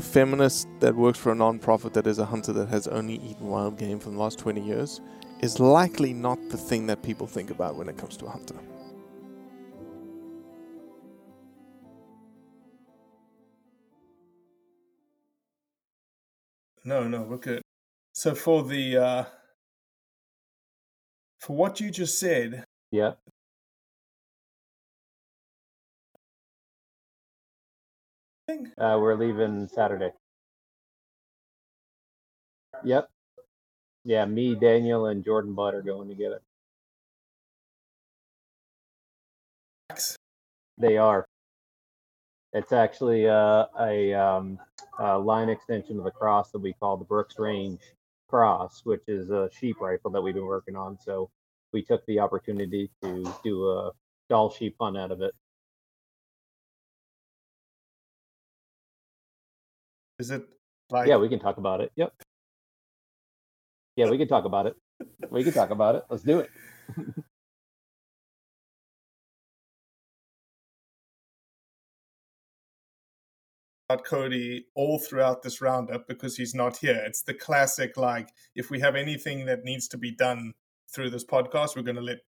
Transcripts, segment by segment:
feminist that works for a non-profit that is a hunter that has only eaten wild game for the last 20 years is likely not the thing that people think about when it comes to a hunter. No, we're good. So for the for what you just said, yeah. We're leaving Saturday. Yep. Yeah, me, Daniel, and Jordan Bud are going to get it. They are. It's actually a line extension of the cross that we call the Brooks Range Cross, which is a sheep rifle that we've been working on. So we took the opportunity to do a Dall sheep hunt out of it. Is it like... Yeah, we can talk about it. Yep. Yeah, we can talk about it. Let's do it. About Cody all throughout this roundup because he's not here. It's the classic, like, if we have anything that needs to be done through this podcast, we're going to let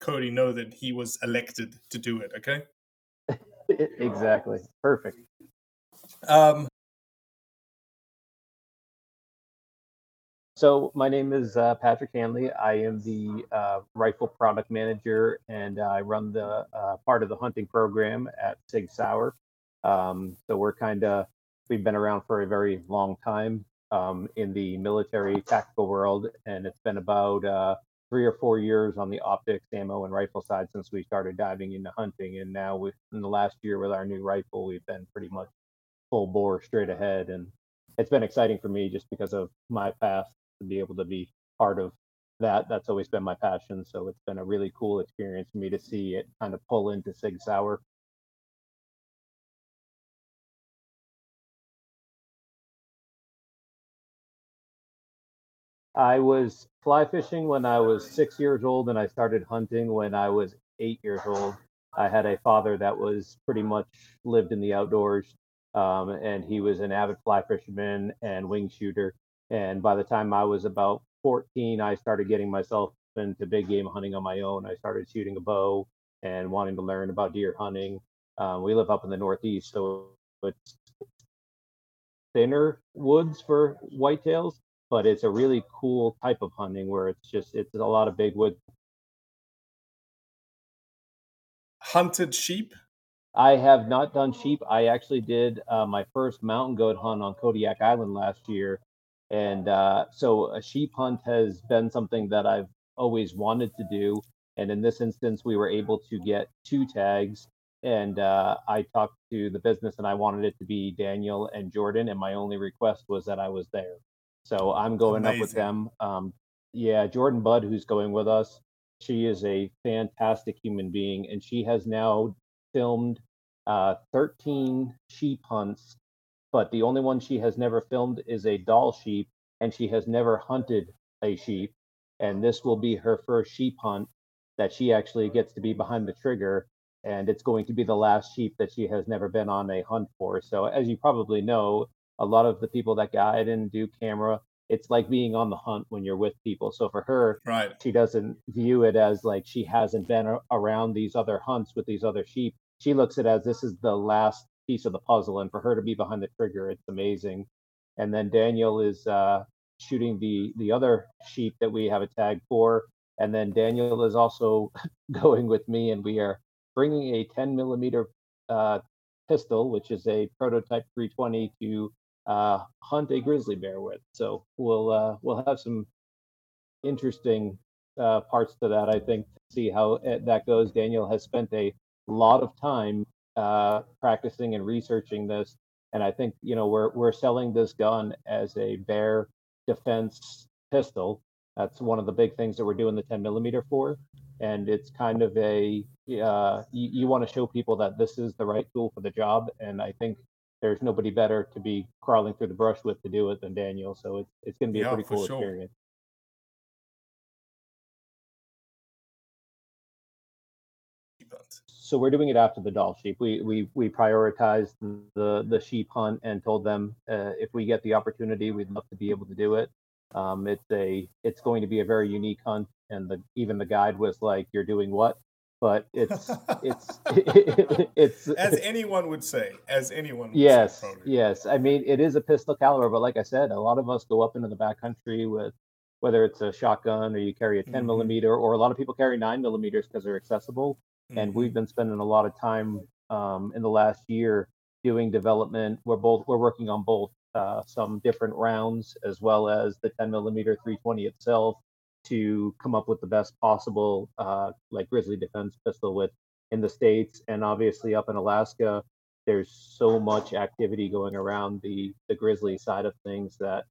Cody know that he was elected to do it, okay? Exactly. Perfect. So my name is Patrick Hanley. I am the rifle product manager, and I run the part of the hunting program at SIG Sauer. So we've been around for a very long time in the military tactical world, and it's been about 3 or 4 years on the optics, ammo, and rifle side since we started diving into hunting. And now in the last year with our new rifle, we've been pretty much full bore straight ahead. And it's been exciting for me just because of my past. To be able to be part of that's always been my passion, so it's been a really cool experience for me to see it kind of pull into SIG Sauer. I was fly fishing when I was 6 years old, and I started hunting when I was 8 years old. I had a father that was pretty much lived in the outdoors, and he was an avid fly fisherman and wing shooter. And by the time I was about 14, I started getting myself into big game hunting on my own. I started shooting a bow and wanting to learn about deer hunting. We live up in the Northeast, so it's thinner woods for whitetails, but it's a really cool type of hunting where it's a lot of big wood. Hunted sheep? I have not done sheep. I actually did my first mountain goat hunt on Kodiak Island last year. And so a sheep hunt has been something that I've always wanted to do. And in this instance, we were able to get 2 tags. And I talked to the business and I wanted it to be Daniel and Jordan. And my only request was that I was there. So I'm going up with them. Jordan Bud, who's going with us, she is a fantastic human being. And she has now filmed 13 sheep hunts, but the only one she has never filmed is a Dall sheep, and she has never hunted a sheep. And this will be her first sheep hunt that she actually gets to be behind the trigger, and it's going to be the last sheep that she has never been on a hunt for. So as you probably know, a lot of the people that guide and do camera, it's like being on the hunt when you're with people. So for her, right, she doesn't view it as like she hasn't been around these other hunts with these other sheep. She looks at it as this is the last piece of the puzzle, and for her to be behind the trigger, it's amazing. And then Daniel is shooting the other sheep that we have a tag for, and then Daniel is also going with me, and we are bringing a 10 millimeter pistol, which is a prototype 320, to hunt a grizzly bear with. So we'll have some interesting parts to that, I think, to see how that goes. Daniel has spent a lot of time practicing and researching this, and I think, you know, we're selling this gun as a bear defense pistol. That's one of the big things that we're doing the 10 millimeter for, and it's kind of a you want to show people that this is the right tool for the job, and I think there's nobody better to be crawling through the brush with to do it than Daniel. So it's going to be a pretty cool experience. So we're doing it after the Dall sheep. We prioritized the sheep hunt and told them if we get the opportunity, we'd love to be able to do it. It's going to be a very unique hunt, and even the guide was like, "You're doing what?" But it's as anyone would say. Yes. I mean, it is a pistol caliber, but like I said, a lot of us go up into the backcountry with, whether it's a shotgun or you carry a 10 mm-hmm. millimeter, or a lot of people carry 9 millimeters because they're accessible. And we've been spending a lot of time in the last year doing development. We're working on both some different rounds, as well as the 10 millimeter 320 itself, to come up with the best possible grizzly defense pistol with in the States. And obviously up in Alaska, there's so much activity going around the grizzly side of things that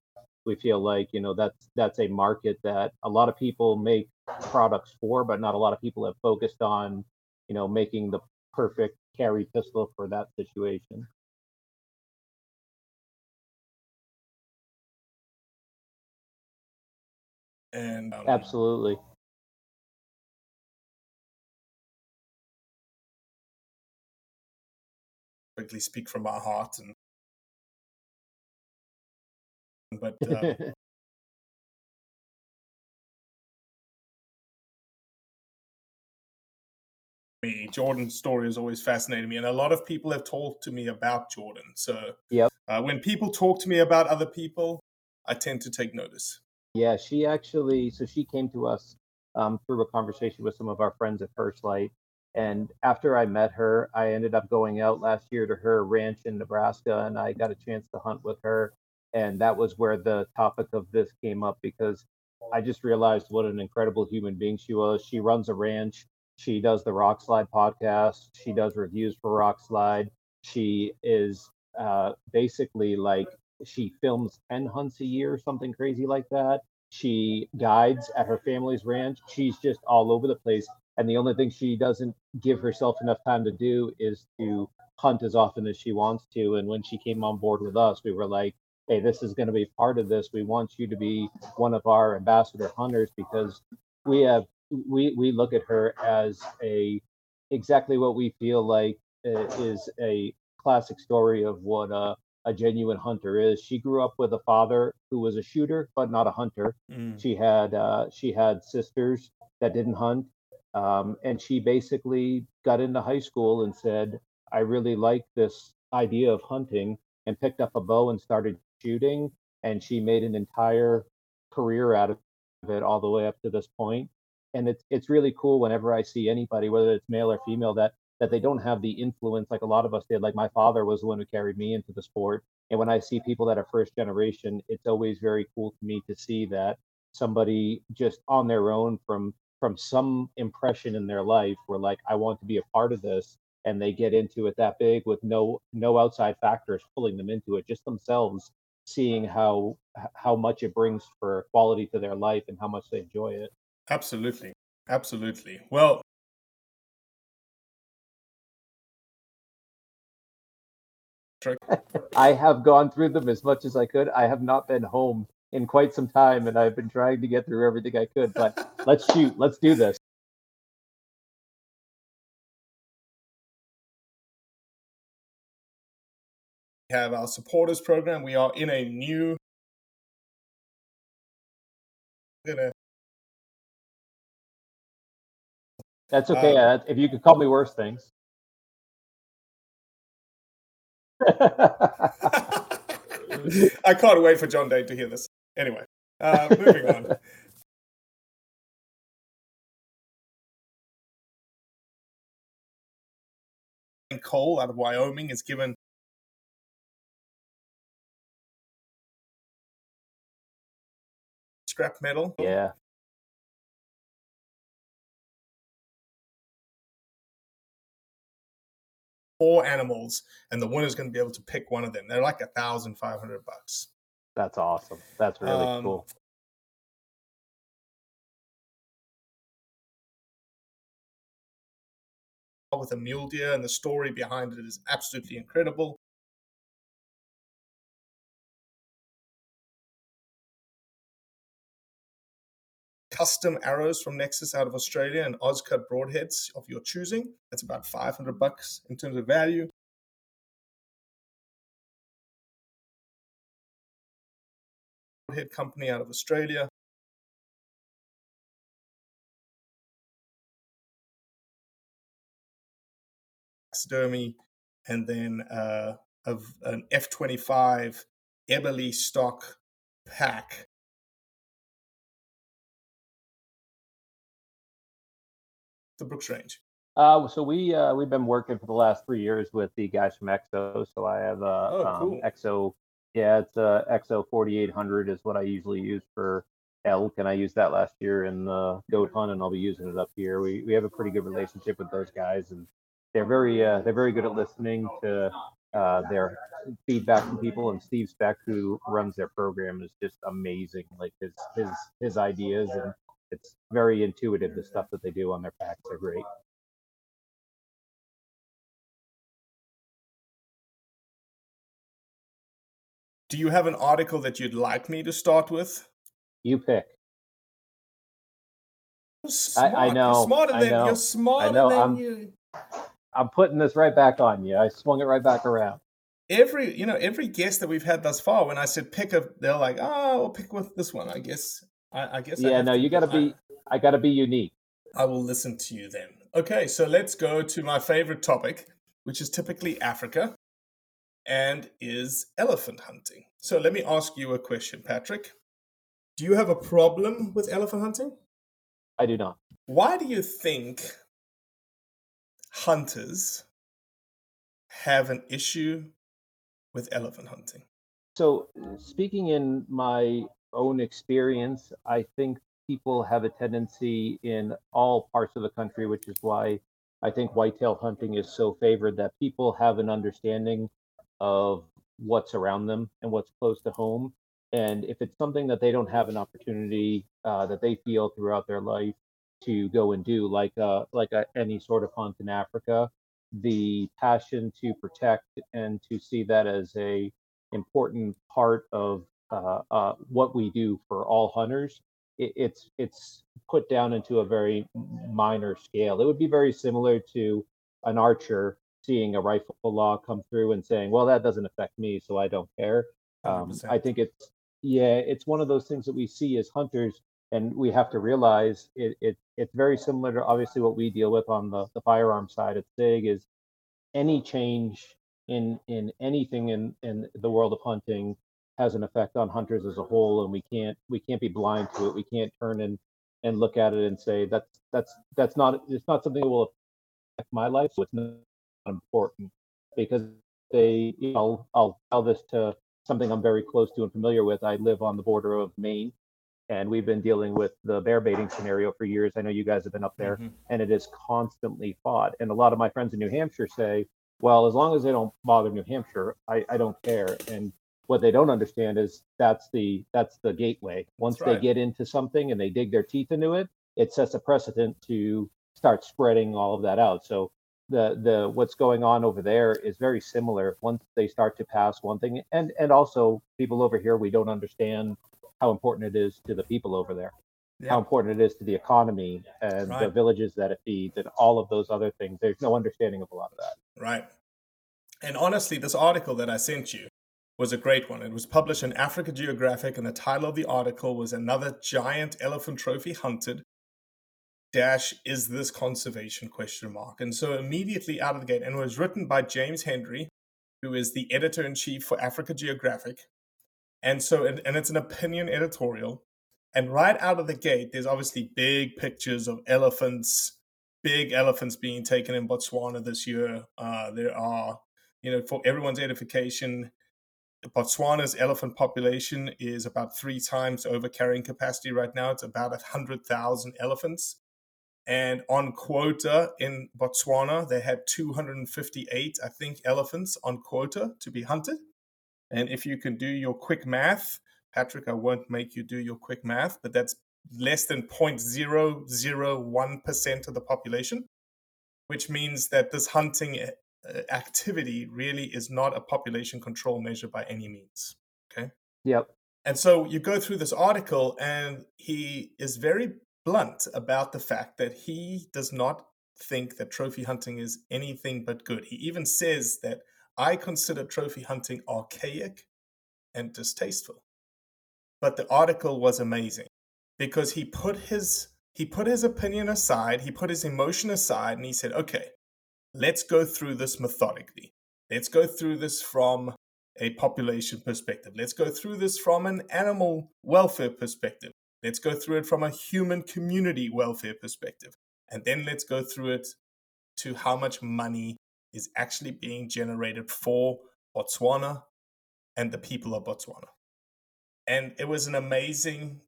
we feel like, you know, that's a market that a lot of people make products for, but not a lot of people have focused on, you know, making the perfect carry pistol for that situation. And absolutely. Quickly speak from my heart, but me, Jordan's story has always fascinated me, and a lot of people have talked to me about Jordan. So when people talk to me about other people, I tend to take notice. Yeah, she actually, so she came to us through a conversation with some of our friends at First Light. And after I met her, I ended up going out last year to her ranch in Nebraska, and I got a chance to hunt with her. And that was where the topic of this came up, because I just realized what an incredible human being she was. She runs a ranch. She does the Rock Slide podcast. She does reviews for Rock Slide. She is basically like, she films 10 hunts a year or something crazy like that. She guides at her family's ranch. She's just all over the place. And the only thing she doesn't give herself enough time to do is to hunt as often as she wants to. And when she came on board with us, we were like, hey, this is going to be part of this. We want you to be one of our ambassador hunters, because we have, we look at her as exactly what we feel like is a classic story of what a genuine hunter is. She grew up with a father who was a shooter, but not a hunter. Mm. She had sisters that didn't hunt. And she basically got into high school and said, I really like this idea of hunting, and picked up a bow and started shooting. And she made an entire career out of it all the way up to this point. And it's really cool whenever I see anybody, whether it's male or female, that they don't have the influence like a lot of us did. Like my father was the one who carried me into the sport. And when I see people that are first generation, it's always very cool to me to see that somebody just on their own from some impression in their life were like, I want to be a part of this. And they get into it that big with no outside factors pulling them into it, just themselves seeing how much it brings for quality to their life and how much they enjoy it. Absolutely. Absolutely. Well, I have gone through them as much as I could. I have not been home in quite some time, and I've been trying to get through everything I could, but let's shoot. Let's do this. We have our supporters program. We are in a new That's okay. If you could call me worse things. I can't wait for John Day to hear this. Anyway, moving on. Cole out of Wyoming is given scrap metal. Yeah. Four animals, and the winner's going to be able to pick one of them. They're like $1,500. That's awesome. That's really cool. With a mule deer, and the story behind it is absolutely incredible. Custom arrows from Nexus out of Australia and Ozcut broadheads of your choosing. That's about $500 in terms of value. Broadhead company out of Australia. Taxidermy, and then of an F25 Eberle stock pack. The Brooks Range. So we've been working for the last 3 years with the guys from Exo. So I have cool. Exo. Yeah, it's Exo 4800 is what I usually use for elk, and I used that last year in the goat hunt, and I'll be using it up here. We have a pretty good relationship with those guys, and they're very good at listening to their feedback from people. And Steve Speck, who runs their program, is just amazing. Like his ideas and. It's very intuitive, the stuff that they do on their packs are great. Do you have an article that you'd like me to start with? You pick. You're smarter than you. I'm putting this right back on you. I swung it right back around. Every guest that we've had thus far, when I said pick a, they're like, I'll pick with this one, I guess. I gotta be unique. I will listen to you then. Okay, so let's go to my favorite topic, which is typically Africa, and is elephant hunting. So let me ask you a question, Patrick. Do you have a problem with elephant hunting? I do not. Why do you think hunters have an issue with elephant hunting? So speaking in my own experience, I think people have a tendency in all parts of the country, which is why I think whitetail hunting is so favored, that people have an understanding of what's around them and what's close to home. And if it's something that they don't have an opportunity that they feel throughout their life to go and do, like any sort of hunt in Africa, the passion to protect and to see that as a important part of what we do for all hunters, it's put down into a very minor scale. It would be very similar to an archer seeing a rifle law come through and saying, well, that doesn't affect me, so I don't care. I think it's one of those things that we see as hunters, and we have to realize it's very similar to obviously what we deal with on the firearm side at SIG is any change in anything in the world of hunting has an effect on hunters as a whole, and we can't be blind to it. We can't turn and look at it and say that's not something that will affect my life, so it's not important, because I'll tell this to something I'm very close to and familiar with. I live on the border of Maine, and we've been dealing with the bear baiting scenario for years. I know you guys have been up there, mm-hmm. and it is constantly fought. And a lot of my friends in New Hampshire say, well, as long as they don't bother New Hampshire, I don't care. And what they don't understand is that's the gateway. Once they get into something and they dig their teeth into it, it sets a precedent to start spreading all of that out. So the what's going on over there is very similar. Once they start to pass one thing, and also people over here, we don't understand how important it is to the people over there, how important it is to the economy and the villages that it feeds and all of those other things. There's no understanding of a lot of that. Right. And honestly, this article that I sent you was a great one. It was published in Africa Geographic, and the title of the article was Another Giant Elephant Trophy Hunted - Is This Conservation? And so immediately out of the gate, and it was written by James Hendry, who is the editor-in-chief for Africa Geographic. And so, and it's an opinion editorial. And right out of the gate, there's obviously big pictures of elephants, big elephants being taken in Botswana this year. There are, for everyone's edification, Botswana's elephant population is about 3 times over carrying capacity right now. It's about 100,000 elephants. And on quota in Botswana, they had 258, I think, elephants on quota to be hunted. And if you can do your quick math, Patrick, I won't make you do your quick math, but that's less than 0.001% of the population, which means that this hunting activity really is not a population control measure by any means. Okay. Yep. And so you go through this article, and he is very blunt about the fact that he does not think that trophy hunting is anything but good. He even says that I consider trophy hunting archaic and distasteful. But the article was amazing because he put his opinion aside, he put his emotion aside, and he said, okay, let's go through this methodically. Let's go through this from a population perspective. Let's go through this from an animal welfare perspective. Let's go through it from a human community welfare perspective. And then let's go through it to how much money is actually being generated for Botswana and the people of Botswana. And it was an amazing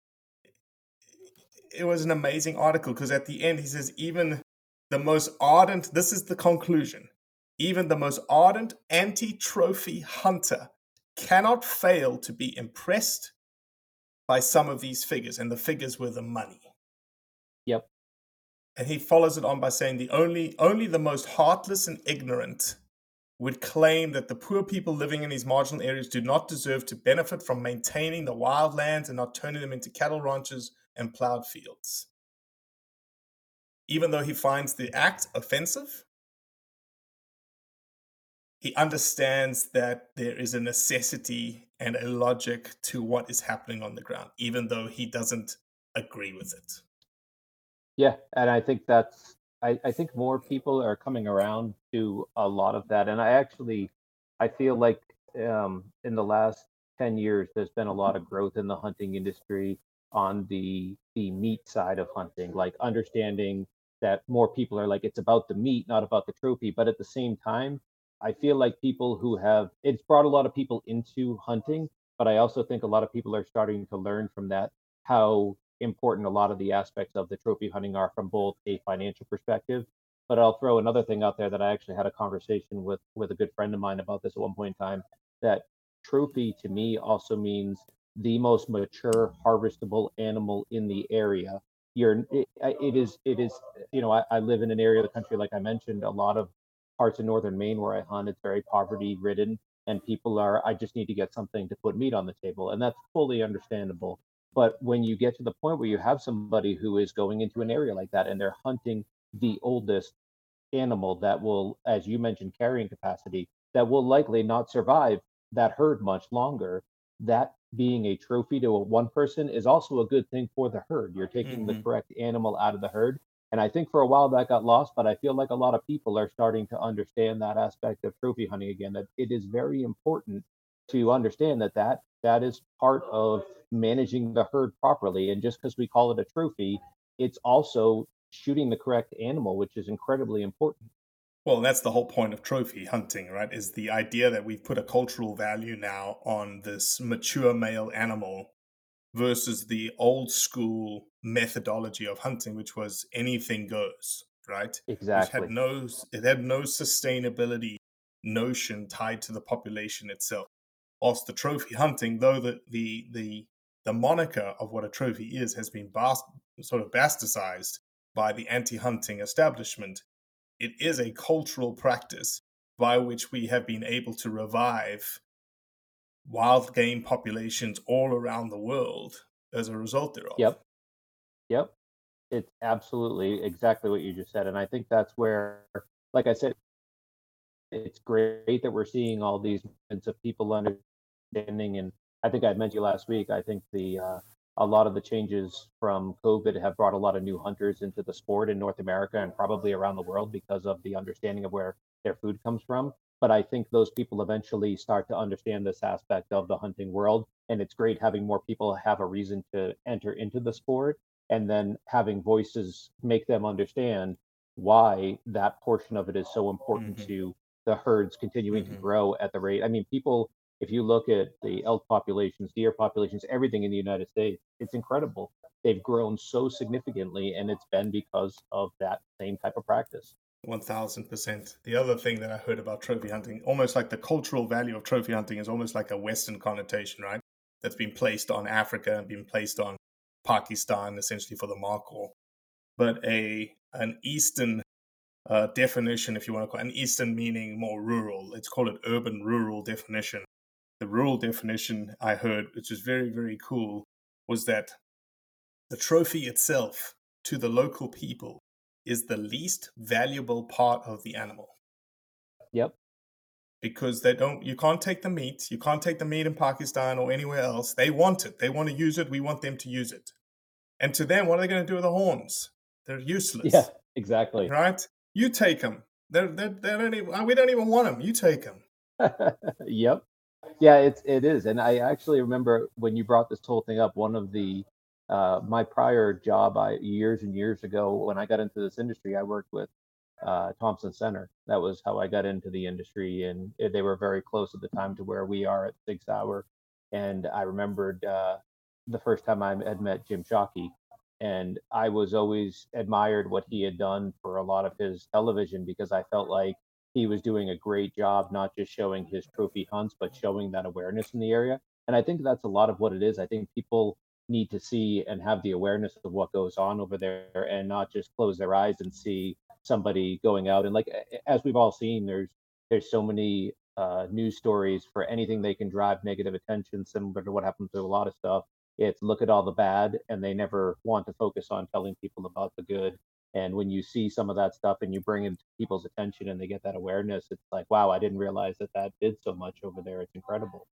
article, because at the end he says, this is the conclusion, even the most ardent anti-trophy hunter cannot fail to be impressed by some of these figures. And the figures were the money. Yep. And he follows it on by saying only the most heartless and ignorant would claim that the poor people living in these marginal areas do not deserve to benefit from maintaining the wildlands and not turning them into cattle ranches and plowed fields. Even though he finds the act offensive, he understands that there is a necessity and a logic to what is happening on the ground, even though he doesn't agree with it. Yeah, and I think I think more people are coming around to a lot of that. And I feel like in the last 10 years, there's been a lot of growth in the hunting industry on the meat side of hunting, like understanding that more people are like, it's about the meat, not about the trophy. But at the same time, I feel like it's brought a lot of people into hunting, but I also think a lot of people are starting to learn from that how important a lot of the aspects of the trophy hunting are from both a financial perspective. But I'll throw another thing out there that I actually had a conversation with a good friend of mine about this at one point in time, that trophy to me also means the most mature harvestable animal in the area. I live in an area of the country, like I mentioned, a lot of parts of northern Maine where I hunt, it's very poverty ridden, and people are, I just need to get something to put meat on the table. And that's fully understandable. But when you get to the point where you have somebody who is going into an area like that and they're hunting the oldest animal that will, as you mentioned, carrying capacity, that will likely not survive that herd much longer. That being a trophy to one person is also a good thing for the herd. You're taking the correct animal out of the herd. And I think for a while that got lost, but I feel like a lot of people are starting to understand that aspect of trophy hunting again, that it is very important to understand that that is part of managing the herd properly. And just because we call it a trophy, it's also shooting the correct animal, which is incredibly important. Well, that's the whole point of trophy hunting, right? Is the idea that we've put a cultural value now on this mature male animal versus the old school methodology of hunting, which was anything goes, right? Exactly. It had no sustainability notion tied to the population itself. Whilst the trophy hunting, though the moniker of what a trophy is has been bastardized by the anti-hunting establishment, it is a cultural practice by which we have been able to revive wild game populations all around the world as a result thereof. Yep. It's absolutely exactly what you just said. And I think that's where, like I said, it's great that we're seeing all these movements of people understanding. And I think I mentioned last week, I think a lot of the changes from COVID have brought a lot of new hunters into the sport in North America and probably around the world because of the understanding of where their food comes from. But I think those people eventually start to understand this aspect of the hunting world. And it's great having more people have a reason to enter into the sport, and then having voices make them understand why that portion of it is so important to the herds continuing to grow at the rate. I mean, people, if you look at the elk populations, deer populations, everything in the United States, it's incredible. They've grown so significantly, and it's been because of that same type of practice. 1,000%. The other thing that I heard about trophy hunting, almost like the cultural value of trophy hunting is almost like a Western connotation, right? That's been placed on Africa and been placed on Pakistan, essentially for the markhor. But an Eastern definition, if you want to call it, an Eastern meaning more rural. Let's call it urban-rural definition. The rural definition I heard, which is very, very cool, was that the trophy itself to the local people is the least valuable part of the animal. Yep. Because you can't take the meat. You can't take the meat in Pakistan or anywhere else. They want it. They want to use it. We want them to use it. And to them, what are they going to do with the horns? They're useless. Yeah, exactly. Right? You take them. We don't even want them. You take them. Yep. Yeah, it is. And I actually remember when you brought this whole thing up, one of the my prior job, years and years ago, when I got into this industry, I worked with Thompson Center. That was how I got into the industry. And they were very close at the time to where we are at SIG Sauer. And I remembered the first time I had met Jim Shockey. And I was always admired what he had done for a lot of his television, because I felt like he was doing a great job, not just showing his trophy hunts, but showing that awareness in the area. And I think that's a lot of what it is. I think people need to see and have the awareness of what goes on over there, and not just close their eyes and see somebody going out. And like, as we've all seen, there's so many news stories for anything they can drive negative attention, similar to what happens to a lot of stuff. It's look at all the bad, and they never want to focus on telling people about the good. And when you see some of that stuff and you bring it to people's attention and they get that awareness, it's like, wow, I didn't realize that did so much over there. It's incredible.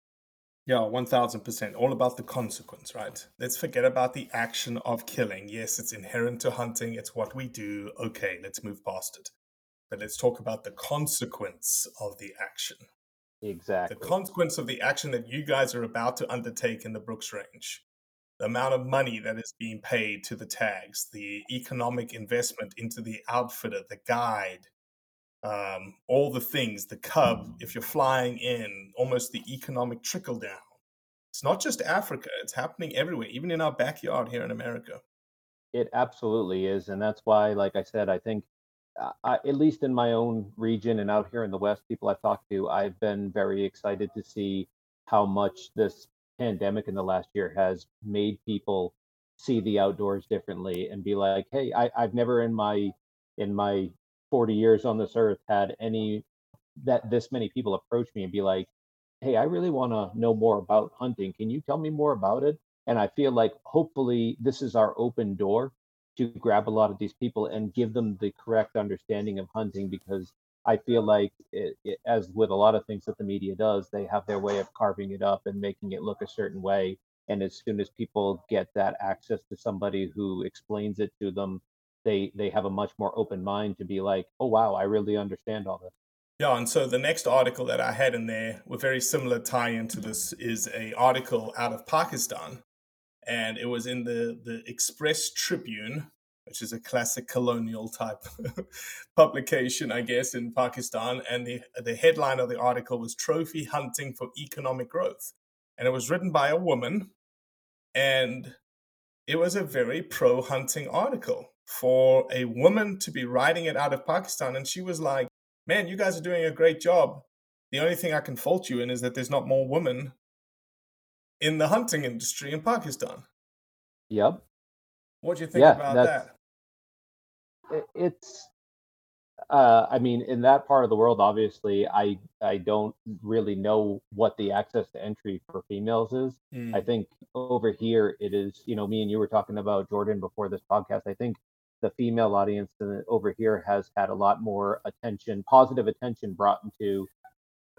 Yeah, 1,000%. All about the consequence, right? Let's forget about the action of killing. Yes, it's inherent to hunting. It's what we do. Okay, let's move past it. But let's talk about the consequence of the action. Exactly. The consequence of the action that you guys are about to undertake in the Brooks Range. The amount of money that is being paid to the tags, the economic investment into the outfitter, the guide, all the things, the cub, if you're flying in, almost the economic trickle down. It's not just Africa. It's happening everywhere, even in our backyard here in America. It absolutely is. And that's why, like I said, I think, at least in my own region and out here in the West, people I've talked to, I've been very excited to see how much this pandemic in the last year has made people see the outdoors differently and be like, hey, I've never in my 40 years on this earth had this many people approach me and be like, hey, I really want to know more about hunting. Can you tell me more about it? And I feel like hopefully this is our open door to grab a lot of these people and give them the correct understanding of hunting, because I feel like, it, as with a lot of things that the media does, they have their way of carving it up and making it look a certain way. And as soon as people get that access to somebody who explains it to them, they have a much more open mind to be like, oh, wow, I really understand all this. Yeah, and so the next article that I had in there with very similar tie-in to this is an article out of Pakistan. And it was in the Express Tribune, which is a classic colonial type publication, I guess, in Pakistan. And the headline of the article was Trophy Hunting for Economic Growth. And it was written by a woman, and it was a very pro-hunting article for a woman to be writing it out of Pakistan. And she was like, man, you guys are doing a great job. The only thing I can fault you in is that there's not more women in the hunting industry in Pakistan. Yep. What do you think about that? It's, I mean, in that part of the world, obviously, I don't really know what the access to entry for females is. Mm. I think over here it is, you know, me and you were talking about Jordan before this podcast. I think the female audience over here has had a lot more attention, positive attention brought into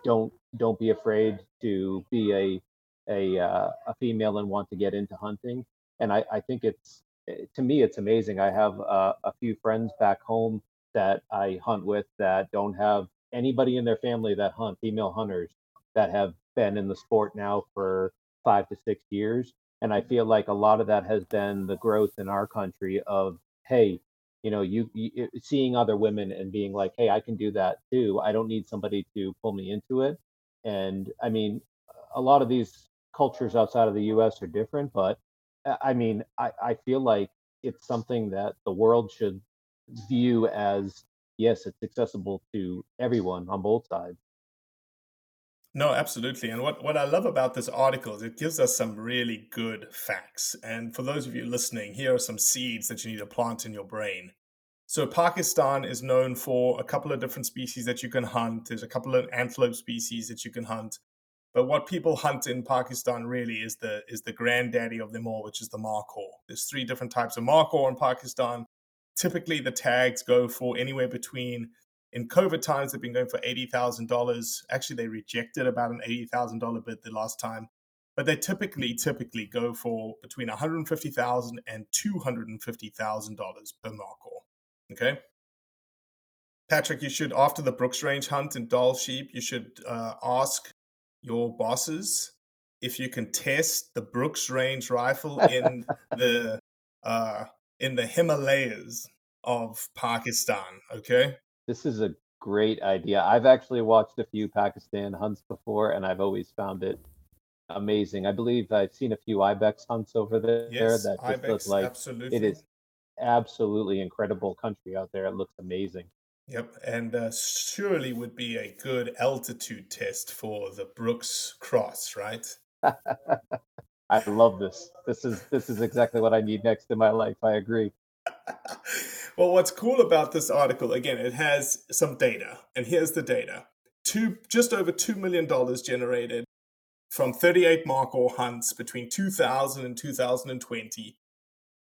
don't be afraid to be a female and want to get into hunting. And I think it's, to me, it's amazing. I have a few friends back home that I hunt with that don't have anybody in their family that hunt, female hunters that have been in the sport now for 5 to 6 years. And I feel like a lot of that has been the growth in our country of, hey, you know, you seeing other women and being like, hey, I can do that too. I don't need somebody to pull me into it. And I mean, a lot of these cultures outside of the US are different, but I mean, I feel like it's something that the world should view as, yes, it's accessible to everyone on both sides. No, absolutely. And what I love about this article is it gives us some really good facts. And for those of you listening, here are some seeds that you need to plant in your brain. So Pakistan is known for a couple of different species that you can hunt. There's a couple of antelope species that you can hunt. But what people hunt in Pakistan really is the granddaddy of them all, which is the markhor. There's 3 different types of markhor in Pakistan. Typically, the tags go for anywhere between, in COVID times, they've been going for $80,000. Actually, they rejected about an $80,000 bid the last time. But they typically go for between $150,000 and $250,000 per markhor. Okay? Patrick, you should, after the Brooks Range hunt in Dall sheep, you should ask your bosses if you can test the Brooks Range rifle in the Himalayas of Pakistan. Okay, this is a great idea. I've actually watched a few Pakistan hunts before, and I've always found it amazing. I believe I've seen a few ibex hunts over there. Yes, that just ibex, looks like absolutely. It is absolutely incredible country out there. It looks amazing. Yep, and surely would be a good altitude test for the Brooks Cross, right? I love this. This is exactly what I need next in my life. I agree. Well, what's cool about this article, again, it has some data, and here's the data. Just over $2 million generated from 38 markhor hunts between 2000 and 2020.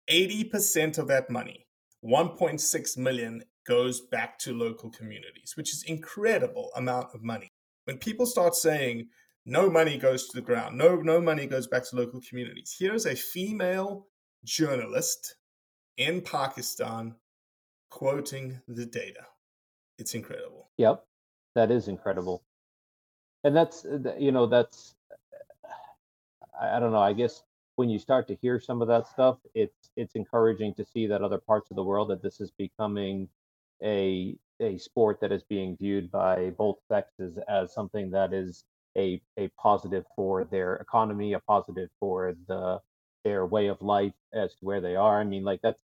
80% of that money, $1.6 million, goes back to local communities, which is incredible amount of money. When people start saying no money goes to the ground, no money goes back to local communities. Here's a female journalist in Pakistan quoting the data. It's incredible. Yep, that is incredible. And that's, I don't know, I guess when you start to hear some of that stuff, it's encouraging to see that other parts of the world, that this is becoming a sport that is being viewed by both sexes as something that is a positive for their economy, a positive for their way of life as to where they are. I mean, like that's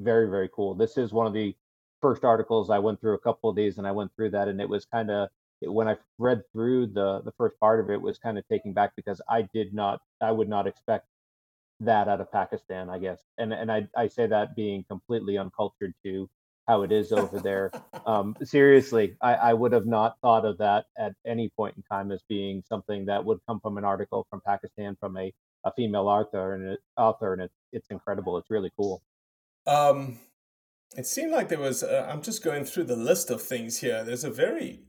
very, very cool. This is one of the first articles I went through, a couple of these, and I went through that, and it was kind of, when I read through the first part of it, was kind of taking back, because I would not expect that out of Pakistan, I guess. And I say that being completely uncultured to how it is over there. Seriously, I would have not thought of that at any point in time as being something that would come from an article from Pakistan from a female author, and it's incredible. It's really cool. It seemed like there was, I'm just going through the list of things here. There's a very,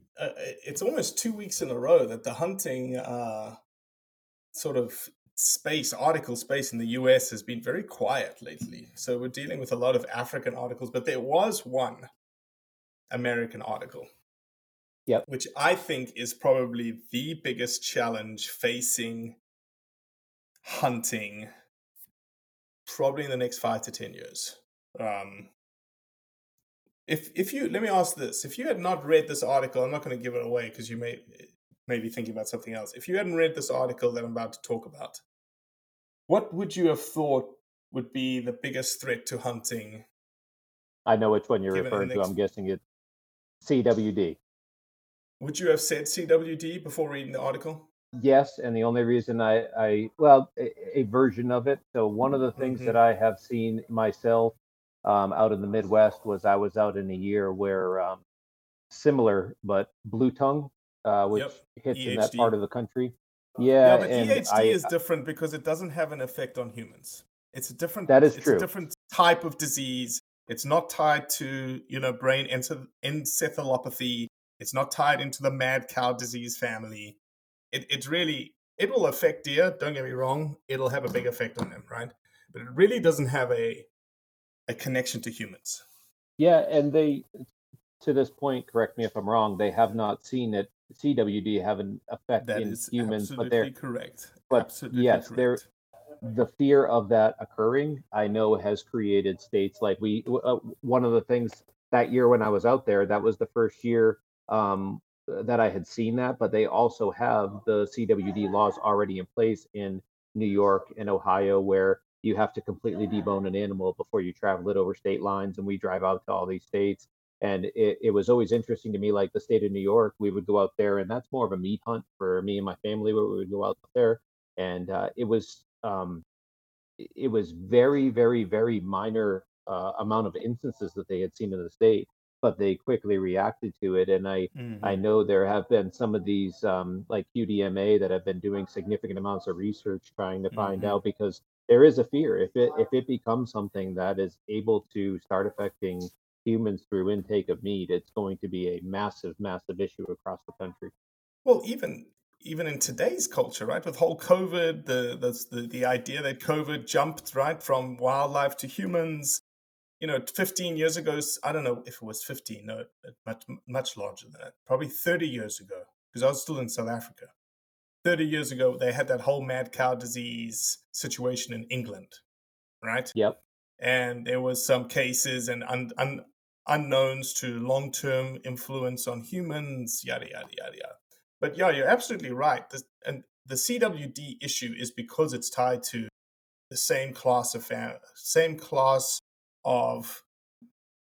it's almost 2 weeks in a row that the hunting sort of space, article space in the US has been very quiet lately. So we're dealing with a lot of African articles, but there was one American article. Yep. Which I think is probably the biggest challenge facing hunting probably in the next 5 to 10 years. If you, let me ask this, if you had not read this article, I'm not going to give it away because you may be thinking about something else. If you hadn't read this article that I'm about to talk about, what would you have thought would be the biggest threat to hunting? I know which one you're referring to. I'm guessing it's CWD. Would you have said CWD before reading the article? Yes, and the only reason I version of it. So one of the things that I have seen myself out in the Midwest was I was out in a year where similar, but blue tongue, which hits EHD. In that part of the country. Yeah, but and EHD is different because it doesn't have an effect on humans. It's a different. That is true. It's a different type of disease. It's not tied to brain encephalopathy. It's not tied into the mad cow disease family. It will affect deer. Don't get me wrong; it'll have a big effect on them, right? But it really doesn't have a connection to humans. Yeah, and they, to this point, correct me if I'm wrong. They have not seen it. CWD have an effect that in is humans, absolutely but they're correct. But absolutely yes, they're the fear of that occurring. I know has created states like we. One of the things that year when I was out there, that was the first year. That I had seen that, but they also have the CWD laws already in place in New York and Ohio, where you have to completely debone an animal before you travel it over state lines. And we drive out to all these states. And it was always interesting to me, like the state of New York, we would go out there and that's more of a meat hunt for me and my family where we would go out there. And it was very, very, very minor amount of instances that they had seen in the state. But they quickly reacted to it. And I know there have been some of these like QDMA that have been doing significant amounts of research trying to find out, because there is a fear if it becomes something that is able to start affecting humans through intake of meat, it's going to be a massive, massive issue across the country. Well, even in today's culture, right, with whole COVID, the idea that COVID jumped right from wildlife to humans. 15 years ago, I don't know if it was 15, no, much larger than that, probably 30 years ago, because I was still in South Africa. 30 years ago, they had that whole mad cow disease situation in England, right? Yep. And there was some cases and unknowns to long-term influence on humans, yada, yada, yada, yada. But yeah, you're absolutely right. And the CWD issue is because it's tied to the same class of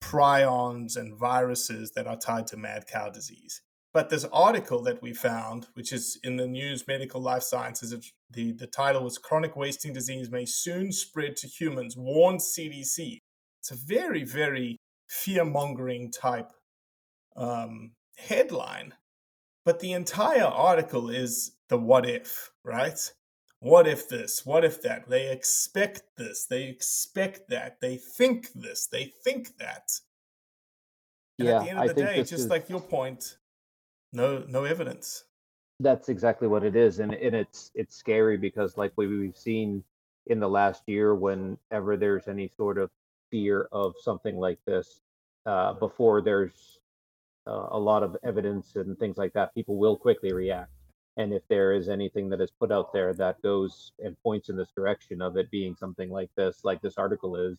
prions and viruses that are tied to mad cow disease. But this article that we found, which is in the news, Medical Life Sciences, the title was Chronic Wasting Disease May Soon Spread to Humans, Warns CDC. It's a very, very fear-mongering type headline. But the entire article is the what if, right? What if this? What if that? They expect this. They expect that. They think this. They think that. And at the end of the day, just like your point, no evidence. That's exactly what it is. And it's scary because like we've seen in the last year, whenever there's any sort of fear of something like this, before there's a lot of evidence and things like that, people will quickly react. And if there is anything that is put out there that goes and points in this direction of it being something like this article is,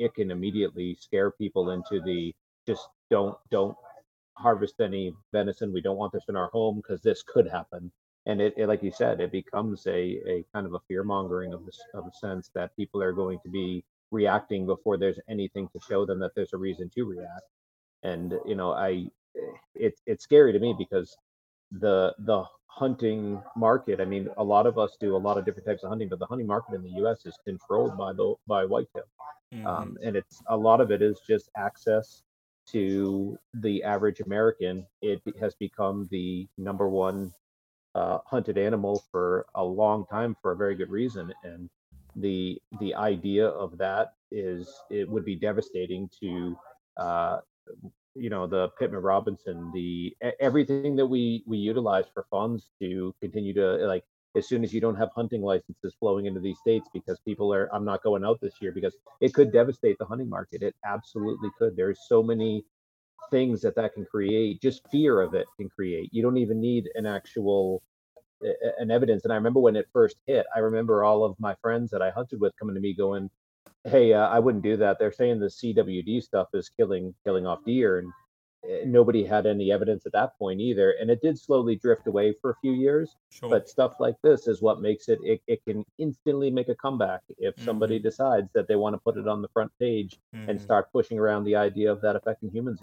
it can immediately scare people into the just don't harvest any venison. We don't want this in our home because this could happen. And it like you said, it becomes a kind of a fear mongering of the sense that people are going to be reacting before there's anything to show them that there's a reason to react. And it's scary to me because the hunting market, I mean, a lot of us do a lot of different types of hunting, but the hunting market in the U.S. is controlled by whitetail. And it's a lot of it is just access to the average American. It has become the number one hunted animal for a long time for a very good reason. And the idea of that is it would be devastating to the Pittman-Robinson, everything that we utilize for funds to continue to, like, as soon as you don't have hunting licenses flowing into these states because people are, I'm not going out this year, because it could devastate the hunting market. It absolutely could. There's so many things that can create, just fear of it can create. You don't even need an actual evidence. And I remember when it first hit, I remember all of my friends that I hunted with coming to me going, hey, I wouldn't do that. They're saying the CWD stuff is killing off deer, and nobody had any evidence at that point either. And it did slowly drift away for a few years. Sure. But stuff like this is what makes it, it can instantly make a comeback if somebody decides that they want to put it on the front page and start pushing around the idea of that affecting humans.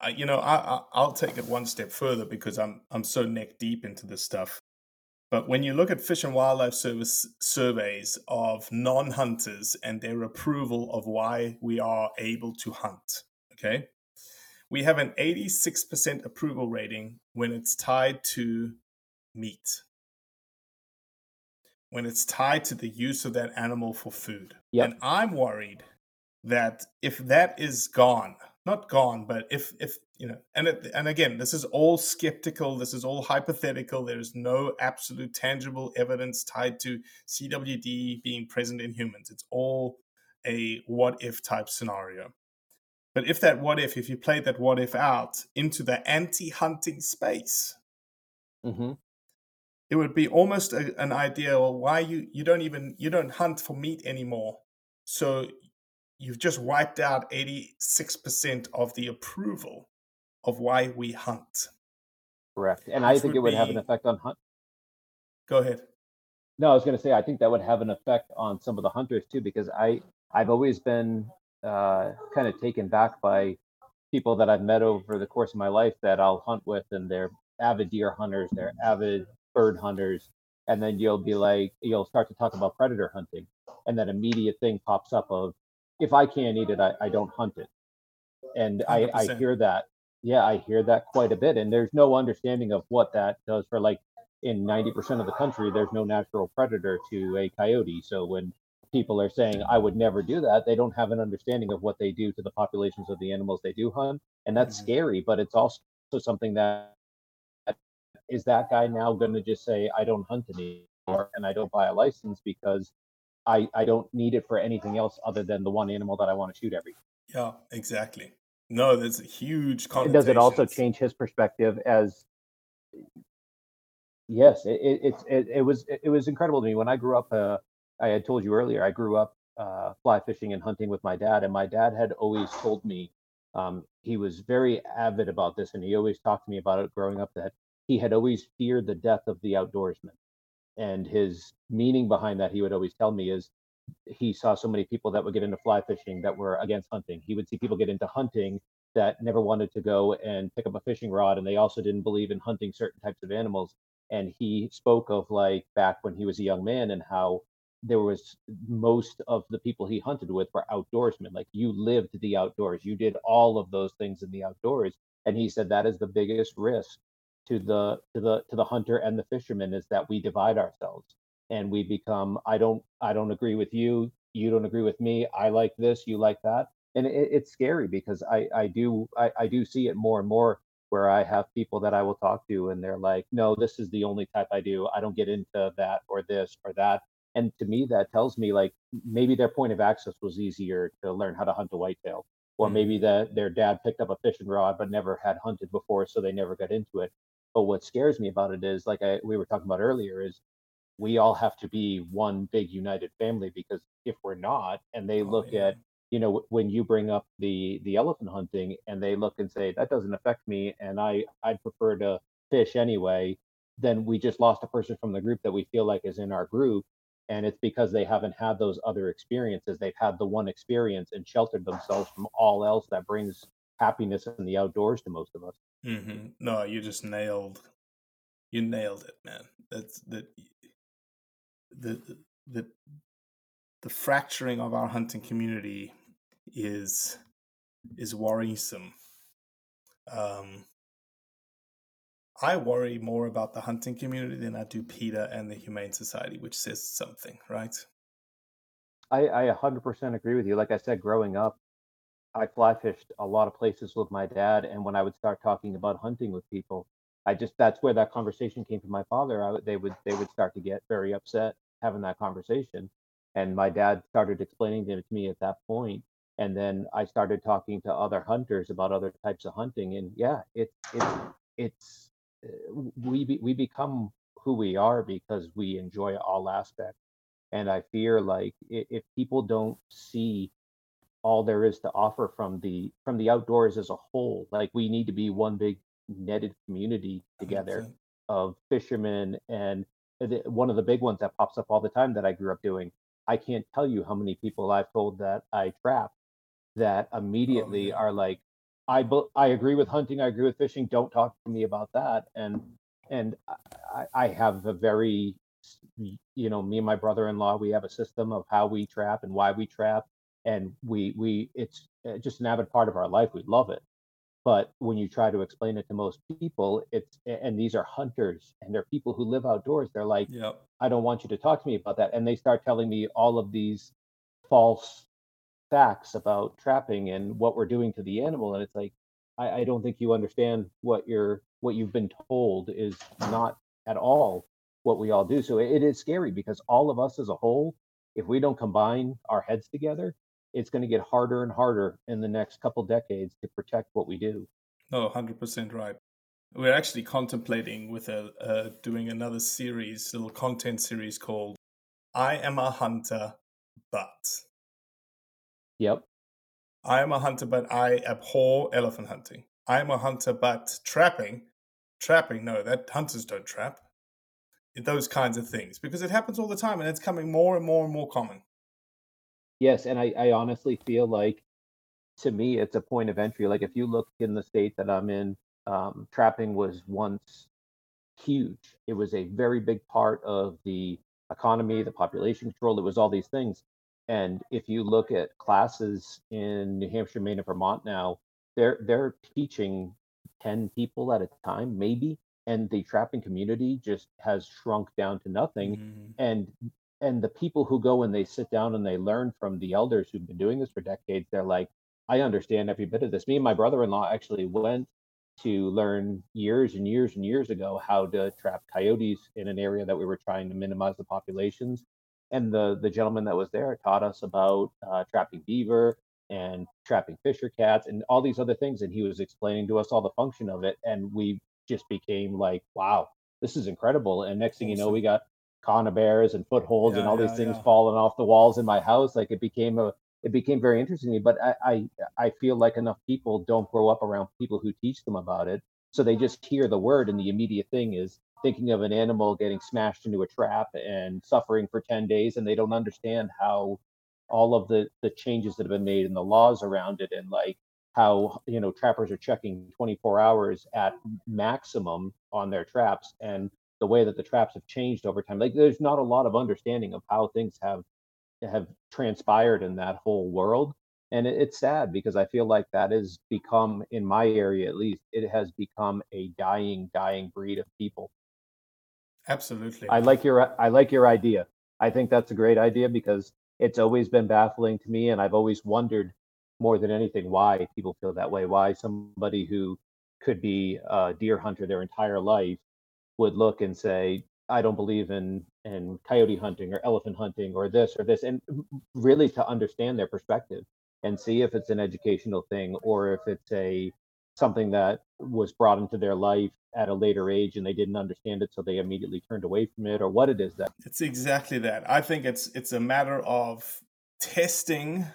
I'll take it one step further because I'm so neck deep into this stuff. But when you look at Fish and Wildlife Service surveys of non-hunters and their approval of why we are able to hunt, okay, we have an 86% approval rating when it's tied to meat, when it's tied to the use of that animal for food. Yep. And I'm worried that if that is gone, not gone, but if you know, and again, this is all skeptical. This is all hypothetical. There is no absolute tangible evidence tied to CWD being present in humans. It's all a what-if type scenario. But if that what-if, if you play that what-if out into the anti-hunting space, it would be almost an idea. Well, why you don't hunt for meat anymore? So you've just wiped out 86% of the approval of why we hunt. Correct. And I think it would have an effect on hunt. Go ahead. No, I was going to say, I think that would have an effect on some of the hunters too, because I've always been kind of taken back by people that I've met over the course of my life that I'll hunt with, and they're avid deer hunters, they're avid bird hunters. And then you'll start to talk about predator hunting. And that immediate thing pops up of, if I can't eat it, I don't hunt it. And I hear that. Yeah, I hear that quite a bit. And there's no understanding of what that does for, like, in 90% of the country, there's no natural predator to a coyote. So when people are saying, I would never do that, they don't have an understanding of what they do to the populations of the animals they do hunt. And that's scary, but it's also something that, is that guy now going to just say, I don't hunt anymore and I don't buy a license because I don't need it for anything else other than the one animal that I want to shoot every day? Yeah, exactly. No, there's a huge connotation. Does it also change his perspective as... Yes, it was incredible to me. When I grew up, I had told you earlier, I grew up fly fishing and hunting with my dad. And my dad had always told me, he was very avid about this, and he always talked to me about it growing up, that he had always feared the death of the outdoorsman. And his meaning behind that, he would always tell me, is he saw so many people that would get into fly fishing that were against hunting. He would see people get into hunting that never wanted to go and pick up a fishing rod, and they also didn't believe in hunting certain types of animals. And he spoke of, like, back when he was a young man, and how there was, most of the people he hunted with were outdoorsmen. Like, you lived the outdoors, you did all of those things in the outdoors. And he said that is the biggest risk to the hunter and the fisherman, is that we divide ourselves and we become, I don't agree with you, you don't agree with me, I like this, you like that. And it's scary, because I do see it more and more, where I have people that I will talk to and they're like, no, this is the only type I do, I don't get into that or this or that. And to me, that tells me, like, maybe their point of access was easier to learn how to hunt a whitetail, or maybe their dad picked up a fishing rod but never had hunted before, so they never got into it. But what scares me about it is, like we were talking about earlier, is we all have to be one big united family, because if we're not, and they look at, when you bring up the elephant hunting, and they look and say, that doesn't affect me, and I'd prefer to fish anyway, then we just lost a person from the group that we feel like is in our group. And it's because they haven't had those other experiences. They've had the one experience and sheltered themselves from all else that brings happiness in the outdoors to most of us. No, you just nailed it, man. That's the fracturing of our hunting community is worrisome. I worry more about the hunting community than I do PETA and the Humane Society, which says something, right? I 100% agree with you. Like I said, growing up, I fly fished a lot of places with my dad. And when I would start talking about hunting with people, that's where that conversation came from my father. They would start to get very upset having that conversation. And my dad started explaining it to me at that point. And then I started talking to other hunters about other types of hunting. And yeah, we become who we are because we enjoy all aspects. And I fear like if people don't see all there is to offer from the outdoors as a whole, like we need to be one big netted community together of fishermen. And one of the big ones that pops up all the time that I grew up doing, I can't tell you how many people I've told that I trap that immediately are like, I agree with hunting, I agree with fishing, don't talk to me about that. And I have a very, me and my brother-in-law, we have a system of how we trap and why we trap. And we it's just an avid part of our life. We love it. But when you try to explain it to most people, and these are hunters and they're people who live outdoors. They're like, yep, I don't want you to talk to me about that. And they start telling me all of these false facts about trapping and what we're doing to the animal. And it's like, I don't think you understand what you've been told is not at all what we all do. So it is scary because all of us as a whole, if we don't combine our heads together, it's going to get harder and harder in the next couple decades to protect what we do. No, 100% right. We're actually contemplating with doing another series, little content series called I Am a Hunter, But. Yep. I am a hunter, but I abhor elephant hunting. I am a hunter, but trapping, no, that hunters don't trap. Those kinds of things, because it happens all the time and it's coming more and more and more common. Yes, and I honestly feel like, to me, it's a point of entry. Like if you look in the state that I'm in, trapping was once huge. It was a very big part of the economy, the population control. It was all these things. And if you look at classes in New Hampshire, Maine, and Vermont now, they're teaching 10 people at a time, maybe. And the trapping community just has shrunk down to nothing. Mm-hmm. And the people who go and they sit down and they learn from the elders who've been doing this for decades, they're like, I understand every bit of this. Me and my brother-in-law actually went to learn years and years and years ago how to trap coyotes in an area that we were trying to minimize the populations. And the gentleman that was there taught us about trapping beaver and trapping fisher cats and all these other things. And he was explaining to us all the function of it. And we just became like, wow, this is incredible. And next thing you know, we got conibears and footholds and all these things falling off the walls in my house. Like it became very interesting to me, but I feel like enough people don't grow up around people who teach them about it. So they just hear the word and the immediate thing is thinking of an animal getting smashed into a trap and suffering for 10 days. And they don't understand how all of the changes that have been made and the laws around it and like how, trappers are checking 24 hours at maximum on their traps and the way that the traps have changed over time. Like there's not a lot of understanding of how things have transpired in that whole world. And it's sad because I feel like that has become, in my area at least, it has become a dying breed of people. Absolutely. I like your idea. I think that's a great idea because it's always been baffling to me and I've always wondered more than anything why people feel that way, why somebody who could be a deer hunter their entire life would look and say, I don't believe in coyote hunting or elephant hunting or this or this, and really to understand their perspective and see if it's an educational thing or if it's something that was brought into their life at a later age and they didn't understand it, so they immediately turned away from it or what it is that. It's exactly that. I think it's a matter of testing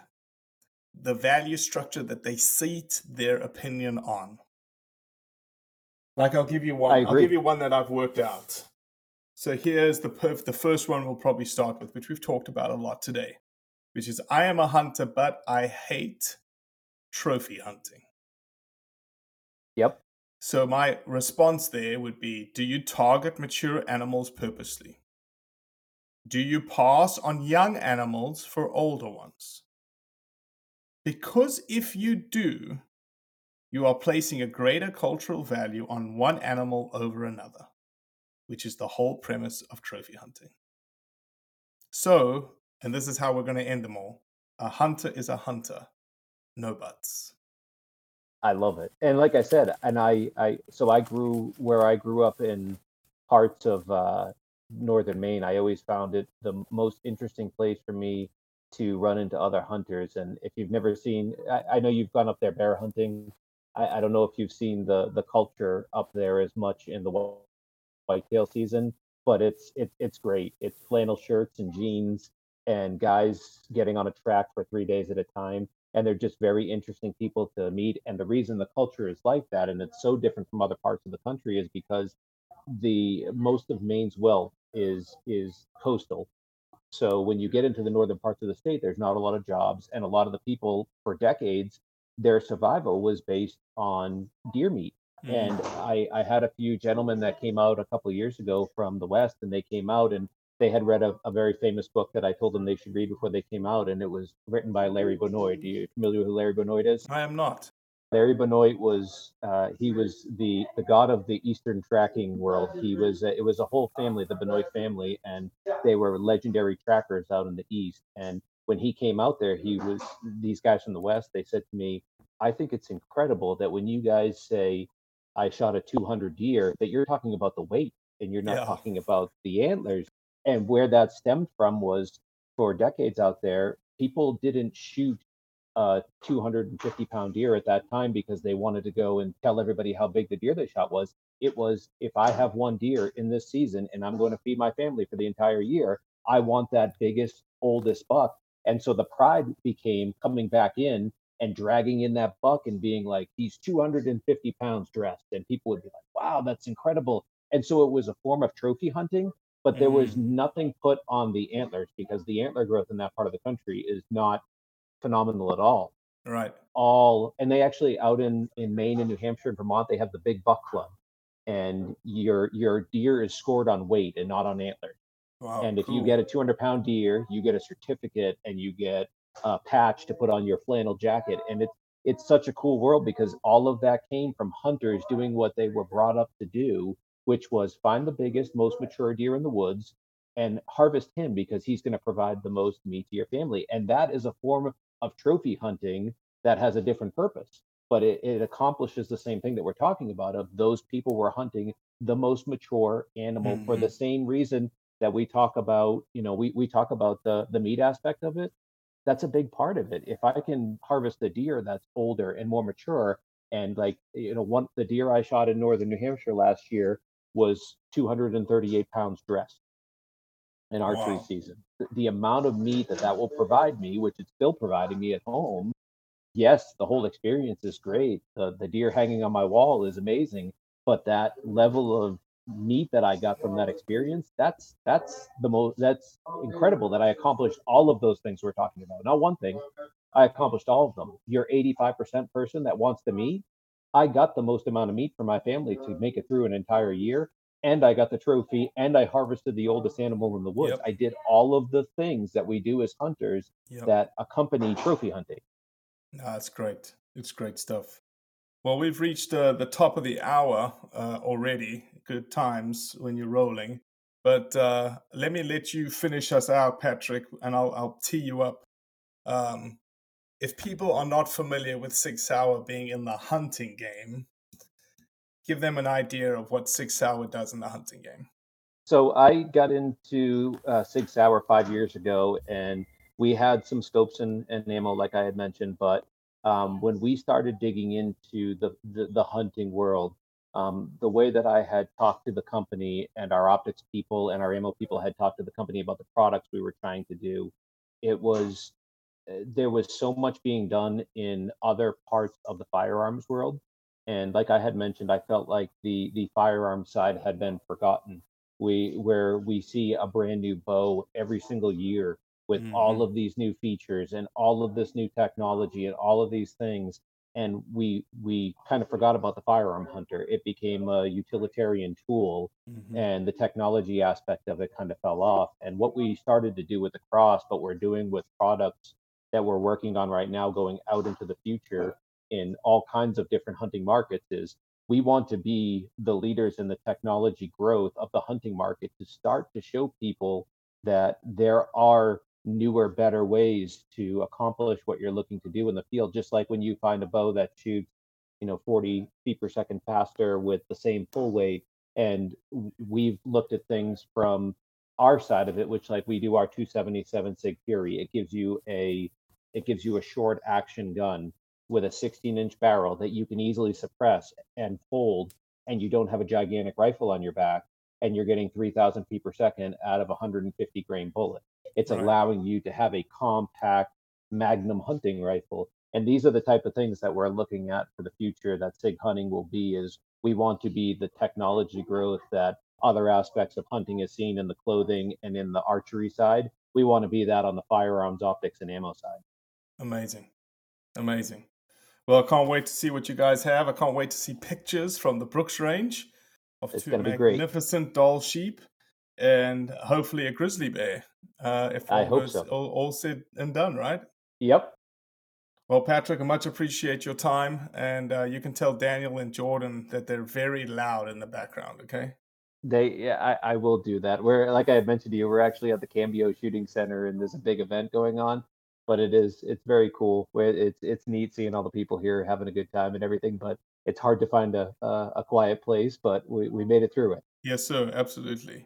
the value structure that they seat their opinion on. Like I'll give you one that I've worked out. So here's the first one we'll probably start with, which we've talked about a lot today, which is I am a hunter, but I hate trophy hunting. Yep. So my response there would be, do you target mature animals purposely? Do you pass on young animals for older ones? Because if you do, you are placing a greater cultural value on one animal over another, which is the whole premise of trophy hunting. So And this is how we're going to end them all. A hunter is a hunter. No buts. I love it. And like I said, and I grew where I grew up in parts of northern Maine. I always found it the most interesting place for me to run into other hunters. And if you've never seen, I know you've gone up there bear hunting. I don't know if you've seen the culture up there as much in the whitetail season, but it's great. It's flannel shirts and jeans and guys getting on a track for 3 days at a time. And they're just very interesting people to meet. And the reason the culture is like that, and it's so different from other parts of the country, is because the most of Maine's wealth is coastal. So when you get into the northern parts of the state, there's not a lot of jobs. And a lot of the people, for decades, their survival was based on deer meat. And I had a few gentlemen that came out a couple of years ago from the West, and they came out and they had read a very famous book that I told them they should read before they came out, and it was written by Larry Benoit. Are you familiar with who Larry Benoit is? I am not. Larry Benoit was he was the god of the Eastern tracking world. It was a whole family, the Benoit family, and they were legendary trackers out in the East. And when he came out there, these guys from the West, they said to me, I think it's incredible that when you guys say I shot a 200 deer, that you're talking about the weight and you're not talking about the antlers. And where that stemmed from was, for decades out there, people didn't shoot a 250-pound deer at that time because they wanted to go and tell everybody how big the deer they shot was. It was, if I have one deer in this season and I'm going to feed my family for the entire year, I want that biggest, oldest buck. And so the pride became coming back in and dragging in that buck and being like, he's 250 pounds dressed. And people would be like, wow, that's incredible. And so it was a form of trophy hunting. But there was nothing put on the antlers because the antler growth in that part of the country is not phenomenal at all. Right. And they actually out in Maine and New Hampshire and Vermont, they have the Big Buck Club. And your deer is scored on weight and not on antlers. Wow, and if you get a 200-pound deer, you get a certificate and you get a patch to put on your flannel jacket. And it's such a cool world because all of that came from hunters doing what they were brought up to do, which was find the biggest, most mature deer in the woods and harvest him because he's going to provide the most meat to your family. And that is a form of trophy hunting that has a different purpose, but it accomplishes the same thing that we're talking about of those people were hunting the most mature animal for the same reason that we talk about, we talk about the meat aspect of it. That's a big part of it. If I can harvest a deer that's older and more mature and the deer I shot in northern New Hampshire last year was 238 pounds dressed in archery season. The amount of meat that will provide me, which it's still providing me at home. Yes, the whole experience is great. The deer hanging on my wall is amazing, but that level of meat that I got from that experience, that's incredible that I accomplished all of those things we're talking about. Not one thing, I accomplished all of them. You're 85% person that wants the meat. I got the most amount of meat for my family to make it through an entire year, and I got the trophy, and I harvested the oldest animal in the woods. Yep. I did all of the things that we do as hunters that accompany trophy hunting. That's great. It's great stuff. Well, we've reached the top of the hour already. Good times when you're rolling. But let you finish us out, Patrick, and I'll tee you up. If people are not familiar with SIG Sauer being in the hunting game, give them an idea of what SIG Sauer does in the hunting game. So I got into SIG Sauer 5 years ago, and we had some scopes and ammo, like I had mentioned. But when we started digging into the hunting world, the way that I had talked to the company and our optics people and our ammo people had talked to the company about the products we were trying to do, there was so much being done in other parts of the firearms world. And like I had mentioned, I felt like the firearm side had been forgotten. We see a brand new bow every single year with all of these new features and all of this new technology and all of these things. And we kind of forgot about the firearm hunter. It became a utilitarian tool and the technology aspect of it kind of fell off. And what we started to do with the Cross, but we're doing with products that we're working on right now going out into the future in all kinds of different hunting markets is we want to be the leaders in the technology growth of the hunting market to start to show people that there are newer, better ways to accomplish what you're looking to do in the field. Just like when you find a bow that shoots, 40 feet per second faster with the same pull weight. And we've looked at things from our side of it, which like we do our 277 Sig Fury. It gives you a short action gun with a 16-inch barrel that you can easily suppress and fold, and you don't have a gigantic rifle on your back, and you're getting 3,000 feet per second out of a 150-grain bullet. It's right. Allowing you to have a compact magnum hunting rifle. And these are the type of things that we're looking at for the future that SIG hunting will be, is we want to be the technology growth that other aspects of hunting is seen in the clothing and in the archery side. We want to be that on the firearms, optics, and ammo side. Amazing. Well, I can't wait to see what you guys have. I can't wait to see pictures from the Brooks Range of it's two magnificent Dall sheep and hopefully a grizzly bear. If all goes so. All said and done, right? Yep. Well, Patrick, I much appreciate your time. And you can tell Daniel and Jordan that they're very loud in the background, okay? I will do that. We're, like I had mentioned to you, we're actually at the Cambio Shooting Center, and there's a big event going on. But it's very cool. It's neat seeing all the people here having a good time and everything, but it's hard to find a quiet place, but we made it through it. Yes, sir. Absolutely.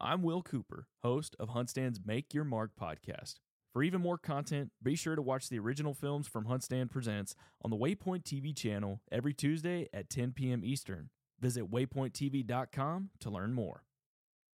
I'm Will Cooper, host of HuntStand's Make Your Mark podcast. For even more content, be sure to watch the original films from HuntStand Presents on the Waypoint TV channel every Tuesday at 10 p.m. Eastern. Visit waypointtv.com to learn more.